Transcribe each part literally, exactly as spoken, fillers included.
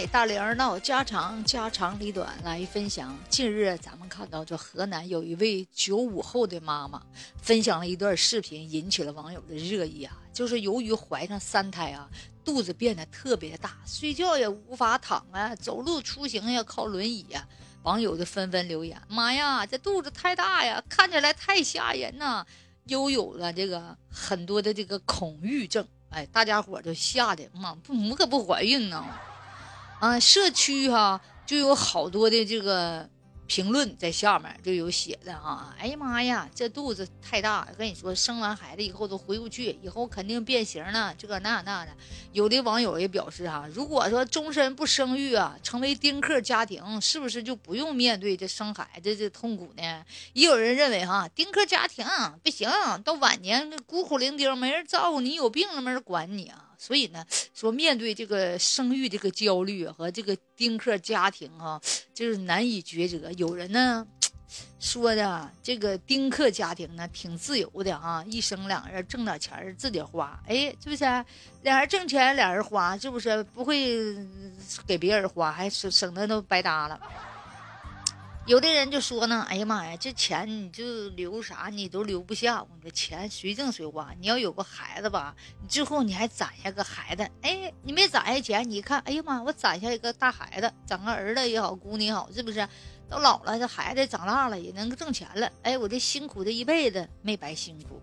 喂，大玲，那我家长家长里短来分享。近日咱们看到，这河南有一位九五后的妈妈分享了一段视频，引起了网友的热议啊。就是由于怀上三胎啊，肚子变得特别大，睡觉也无法躺啊，走路出行也靠轮椅啊。网友就纷纷留言：妈呀，这肚子太大呀，看起来太吓人呐！又有了这个很多的这个恐惧症。哎，大家伙就吓得妈不，我可不怀孕呢。啊，社区哈、啊、就有好多的这个评论在下面就有写的啊，哎呀妈呀，这肚子太大，跟你说生完孩子以后都回不去，以后肯定变形了，这个那那的。有的网友也表示哈、啊，如果说终身不生育啊，成为丁克家庭，是不是就不用面对这生孩子这痛苦呢？也有人认为哈、啊，丁克家庭、啊、不行，到晚年孤苦伶仃，没人照顾你，有病了没人管你啊。所以呢，说面对这个生育这个焦虑和这个丁克家庭啊，就是难以抉择。有人呢说的这个丁克家庭呢挺自由的啊，一生两人挣点钱自己花，哎，是不是、啊？两人挣钱两人花，是不是不会给别人花，还省省得都白搭了。有的人就说呢，哎呀妈呀，这钱你就留啥你都留不下，我这钱随挣随花，你要有个孩子吧，之后你还攒下个孩子，哎，你没攒下钱，你看，哎呀妈，我攒下一个大孩子，长个儿子也好，姑娘也好，是不是？到老了，这孩子长大了也能挣钱了，哎，我这辛苦这一辈子没白辛苦。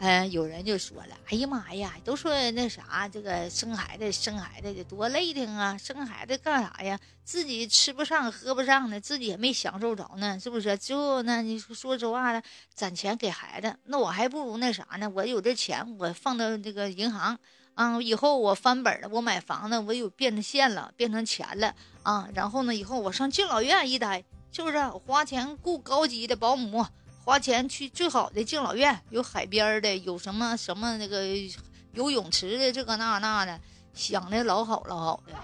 哎、呃，有人就说了，哎呀妈呀，都说那啥，这个生孩子生孩子多累挺啊，生孩子干啥呀？自己吃不上喝不上的，自己也没享受着呢，是不是？最后呢，你说说实话呢，攒钱给孩子，那我还不如那啥呢？我有这钱，我放到这个银行啊，以后我翻本了，我买房子，我有变成现了，变成钱了啊，然后呢，以后我上敬老院一待，是不是？我花钱雇高级的保姆。花钱去最好的敬老院，有海边的，有什么什么那个游泳池的，这个那那的，想的老好老好的。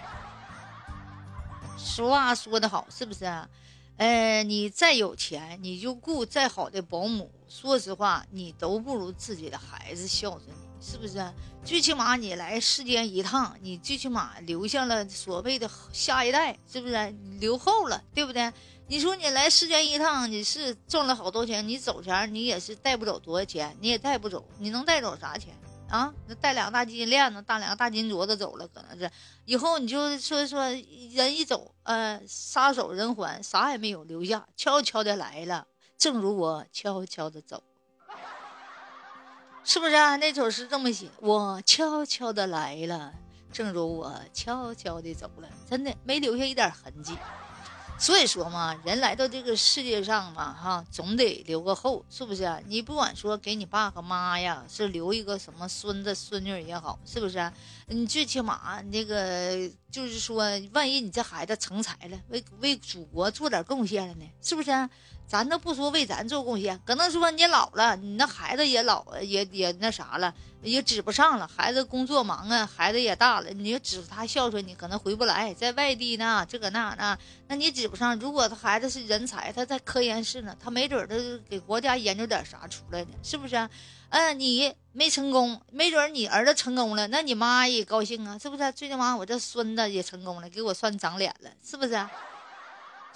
实话说的好，是不是？呃，你再有钱，你就雇再好的保姆，说实话，你都不如自己的孩子孝顺你，是不是？最起码你来世间一趟，你最起码留下了所谓的下一代，是不是？留后了，对不对？你说你来世间一趟，你是挣了好多钱，你走前你也是带不走多少钱，你也带不走，你能带走啥钱啊？那带两大金链子，大两大金镯子走了，可能是以后你就说说人一走，呃，撒手人寰，啥也没有留下，悄悄的来了，正如我悄悄的走，是不是啊？那首诗这么写：我悄悄的来了，正如我悄悄的走了，真的没留下一点痕迹。所以说嘛，人来到这个世界上嘛，哈，总得留个后，是不是、啊？你不管说给你爸和妈呀，是留一个什么孙子孙女也好，是不是、啊？你最起码那个就是说，万一你这孩子成才了，为为祖国做点贡献了呢，是不是、啊？咱都不说为咱做贡献，可能说你老了，你那孩子也老了，也也那啥了，也指不上了，孩子工作忙啊，孩子也大了，你就指他孝顺你可能回不来，在外地呢，这个那那，那你指不上。如果他孩子是人才，他在科研室呢，他没准他给国家研究点啥出来呢，是不是、啊？嗯、呃，你没成功，没准你儿子成功了，那你妈也高兴啊，是不是、啊？最起码我这孙子也成功了，给我算长脸了，是不是、啊？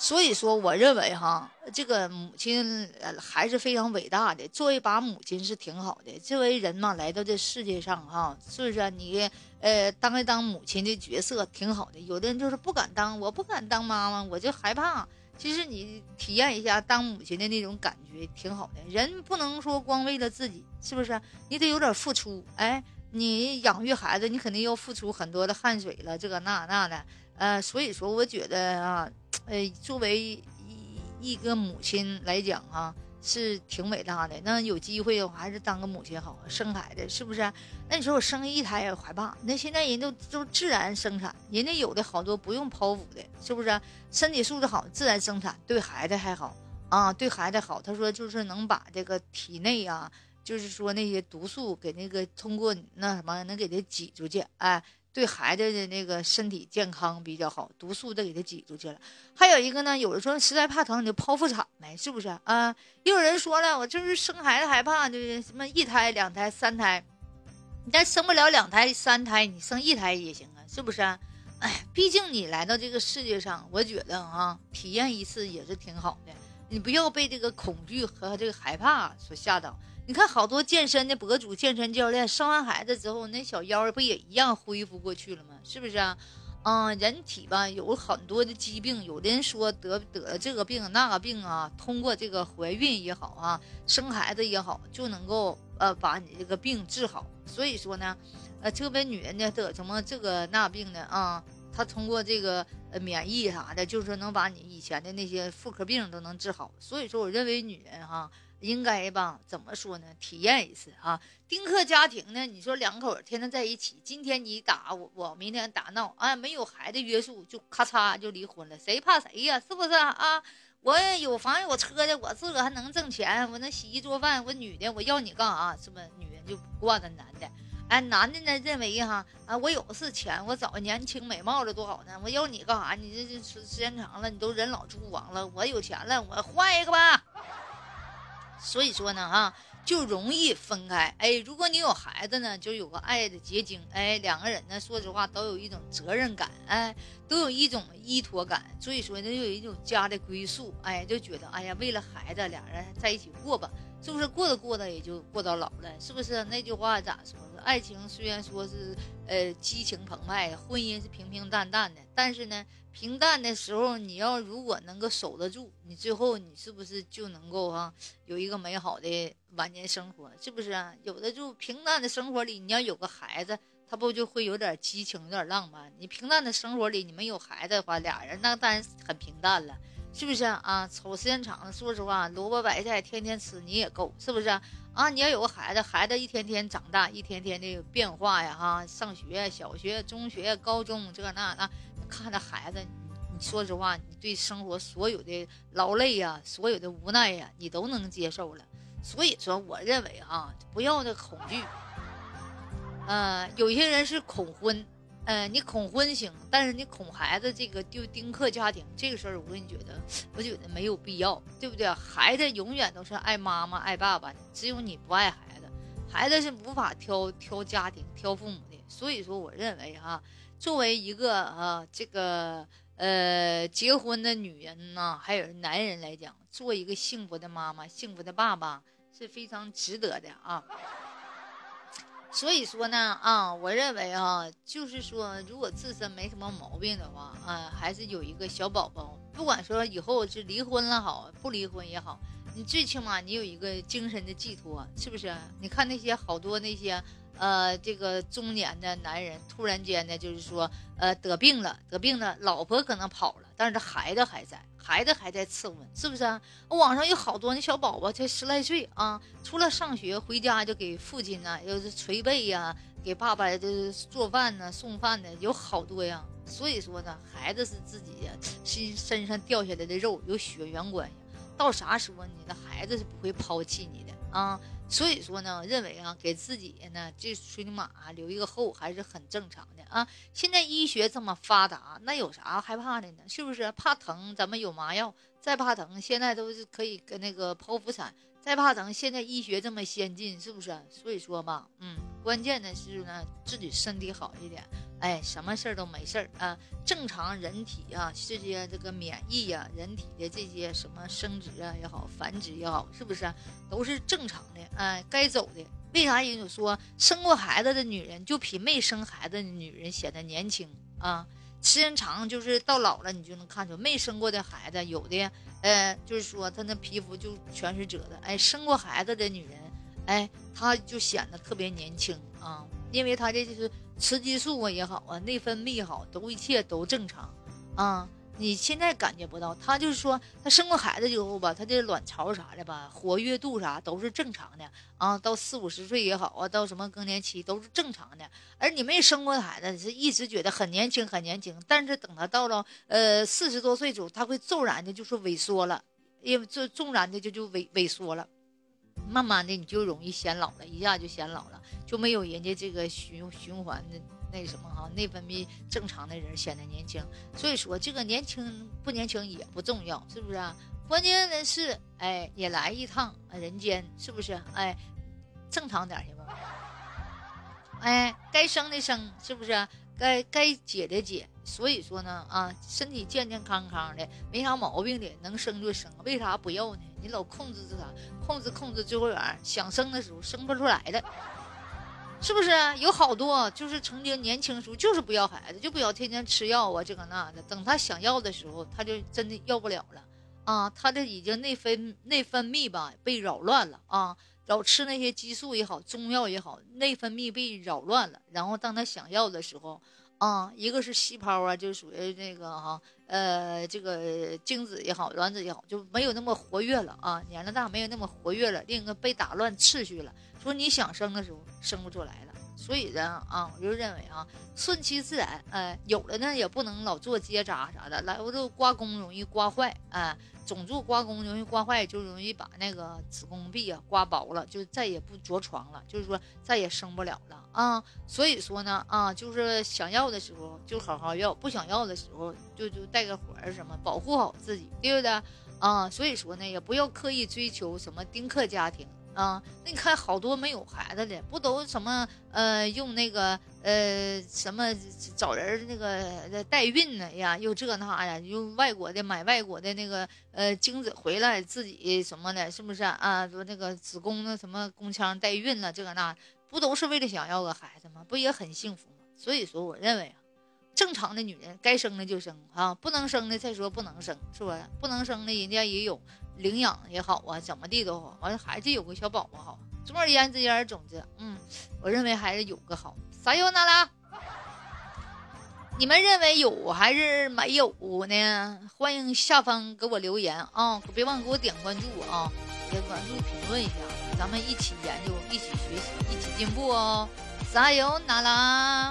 所以说我认为哈，这个母亲还是非常伟大的，作为一把母亲是挺好的。作为人嘛，来到这世界上哈，是不是、啊、你呃当一当母亲的角色挺好的。有的人就是不敢当，我不敢当妈妈，我就害怕。其实你体验一下当母亲的那种感觉挺好的。人不能说光为了自己，是不是、啊、你得有点付出。哎，你养育孩子你肯定要付出很多的汗水了，这个那那的。呃，所以说我觉得啊，呃，作为一一个母亲来讲啊，是挺伟大的。那有机会的话，还是当个母亲好，生孩子是不是、啊？那你说我生一胎也怀爸，那现在人都都自然生产，人家有的好多不用剖腹的，是不是、啊？身体素质好，自然生产对孩子还好啊，对孩子好。他说就是能把这个体内啊，就是说那些毒素给那个通过那什么能给它挤出去，哎。对孩子的那个身体健康比较好，毒素都给他挤出去了。还有一个呢，有人说实在怕疼，你就剖腹产呗，是不是啊？也有人说了，我就是生孩子害怕，就是什么一胎、两胎、三胎，你再生不了两胎、三胎，你生一胎也行啊，是不是啊？哎，毕竟你来到这个世界上，我觉得啊，体验一次也是挺好的。你不要被这个恐惧和这个害怕所吓到。你看好多健身的博主、健身教练生完孩子之后，那小腰不也一样恢复过去了吗？是不是啊？嗯，人体吧有很多的疾病，有的人说得得这个病那个病啊，通过这个怀孕也好啊，生孩子也好，就能够呃把你这个病治好。所以说呢，呃，特别女人呢得什么这个那病呢啊，她通过这个呃免疫啥的，就是能把你以前的那些妇科病都能治好。所以说，我认为女人哈、啊。应该吧，怎么说呢？体验一次啊！丁克家庭呢？你说两口天天在一起，今天你打我，我明天打闹啊，没有孩子约束就咔嚓就离婚了，谁怕谁呀？是不是啊？我有房有车的，我自个还能挣钱，我能洗衣做饭，我女的我要你干啥、啊？是不是？女人就不惯着男的，哎，男的呢认为哈啊，我有是钱，我早年轻美貌的多好呢，我要你干啥？你这这时间长了，你都人老珠黄了，我有钱了，我换一个吧。所以说呢，啊，就容易分开。哎，如果你有孩子呢，就有个爱的结晶。哎，两个人呢，说实话都有一种责任感，哎，都有一种依托感。所以说呢，又有一种家的归宿。哎，就觉得哎呀，为了孩子，俩人在一起过吧，是不是？过着过着也就过到老了，是不是？那句话咋说的？爱情虽然说是呃激情澎湃，婚姻是平平淡淡的，但是呢，平淡的时候，你要如果能够守得住，你最后你是不是就能够哈、啊、有一个美好的晚年生活？是不是啊？有的就平淡的生活里，你要有个孩子，他不就会有点激情，有点浪漫？你平淡的生活里，你没有孩子的话，俩人那当然很平淡了，是不是啊？啊，瞅时间长了，说实话，萝卜白菜天天吃你也够，是不是啊？啊，你要有个孩子，孩子一天天长大，一天天的变化呀，哈、啊，上学、小学、中学、高中，这那那。看着孩子，你说实话，你对生活所有的劳累呀、啊，所有的无奈呀、啊，你都能接受了。所以说，我认为啊，不要那恐惧。呃，有些人是恐婚，呃，你恐婚行，但是你恐孩子这个就丁克家庭这个事儿，我跟你觉得，我觉得没有必要，对不对？孩子永远都是爱妈妈、爱爸爸的，只有你不爱孩子。孩子是无法挑挑家庭、挑父母的。所以说，我认为啊。作为一个啊，这个呃，结婚的女人呢、啊，还有男人来讲，做一个幸福的妈妈、幸福的爸爸是非常值得的啊。所以说呢，啊，我认为啊，就是说，如果自身没什么毛病的话，啊，还是有一个小宝宝，不管说以后是离婚了好，不离婚也好，你最起码你有一个精神的寄托，是不是？你看那些好多那些。呃，这个中年的男人突然间呢，就是说，呃，得病了，得病了，老婆可能跑了，但是他孩子还在，孩子还在伺候，是不是啊？网上有好多那小宝宝才十来岁啊，除了上学回家就给父亲呢、啊，又是捶背呀、啊，给爸爸就是做饭呢、啊，送饭的有好多呀。所以说呢，孩子是自己身身上掉下来的肉，有血缘关系，到啥时候你的孩子是不会抛弃你的啊？所以说呢，认为啊，给自己呢这水马、啊、留一个后还是很正常的啊。现在医学这么发达，那有啥害怕的呢？是不是？怕疼，咱们有麻药；再怕疼，现在都是可以跟那个剖腹产；再怕疼，现在医学这么先进，是不是？所以说吧，嗯，关键的是呢，自己身体好一点，哎，什么事儿都没事儿啊。正常人体啊，这些这个免疫呀、啊，人体的这些什么生殖啊也好，繁殖也好，是不是、啊、都是正常的？哎，该走的。为啥也有说生过孩子的女人就比没生孩子的女人显得年轻啊？时间长就是到老了，你就能看出没生过的孩子有的，呃，就是说她那皮肤就全是褶的。哎，生过孩子的女人，哎，她就显得特别年轻啊，因为她这就是雌激素啊也好啊，内分泌好，都一切都正常啊。你现在感觉不到，他就是说，他生过孩子之后吧，他这卵巢啥的吧，活跃度啥都是正常的啊，到四五十岁也好啊，到什么更年期都是正常的。而你没生过孩子，是一直觉得很年轻很年轻，但是等他到了呃四十多岁之后，他会骤然的就是萎缩了，因为就纵然的就就萎萎缩了。慢慢的你就容易显老了，一下就显老了，就没有人家这个循循环的那什么哈，内分泌正常的人显得年轻。所以说这个年轻不年轻也不重要，是不是啊？关键的是，哎，也来一趟人间，是不是？哎，正常点行吧。哎，该生的生，是不是？该该解的解。所以说呢啊，身体健健康康的，没啥毛病的，能生就生，为啥不要呢？你老控制着他，控制控制最后啊，想生的时候生不出来的，是不是？有好多就是曾经年轻时候就是不要孩子，就不要天天吃药啊，这个那的，等他想要的时候，他就真的要不了了啊，他的已经内分内分泌吧被扰乱了啊。老吃那些激素也好，中药也好，内分泌被扰乱了。然后当他想要的时候，啊，一个是细胞啊，就属于那个哈、啊，呃，这个精子也好，卵子也好，就没有那么活跃了啊。年龄大没有那么活跃了，另一个被打乱次序了。说你想生的时候生不出来了。所以呢，啊，我就认为啊，顺其自然，哎、呃，有了呢也不能老做结扎啥的，来我这刮宫容易刮坏，哎、呃。总做刮宫容易刮坏，就容易把那个子宫壁啊刮薄了，就再也不着床了，就是说再也生不了了啊。所以说呢啊，就是想要的时候就好好要，不想要的时候就就带个火儿什么，保护好自己，对不对啊？所以说呢，也不要刻意追求什么丁克家庭啊。那你看好多没有孩子的，不都什么呃用那个呃什么找人那个代孕呢呀，又这那呀，用外国的买外国的那个呃精子回来自己什么的，是不是啊？说那个子宫的什么宫腔代孕了，这个那不都是为了想要个孩子吗？不也很幸福吗？所以说我认为啊，正常的女人该生的就生啊，不能生的再说不能生，是不是？不能生的人家也有领养也好啊，怎么地都好，完了孩子有个小宝宝好，总而言之言而总之，嗯，我认为孩子有个好。撒由那拉，你们认为有还是没有呢？欢迎下方给我留言啊、哦，别忘给我点关注啊、哦，点关注评论一下，咱们一起研究，一起学习，一起进步哦。撒由那拉。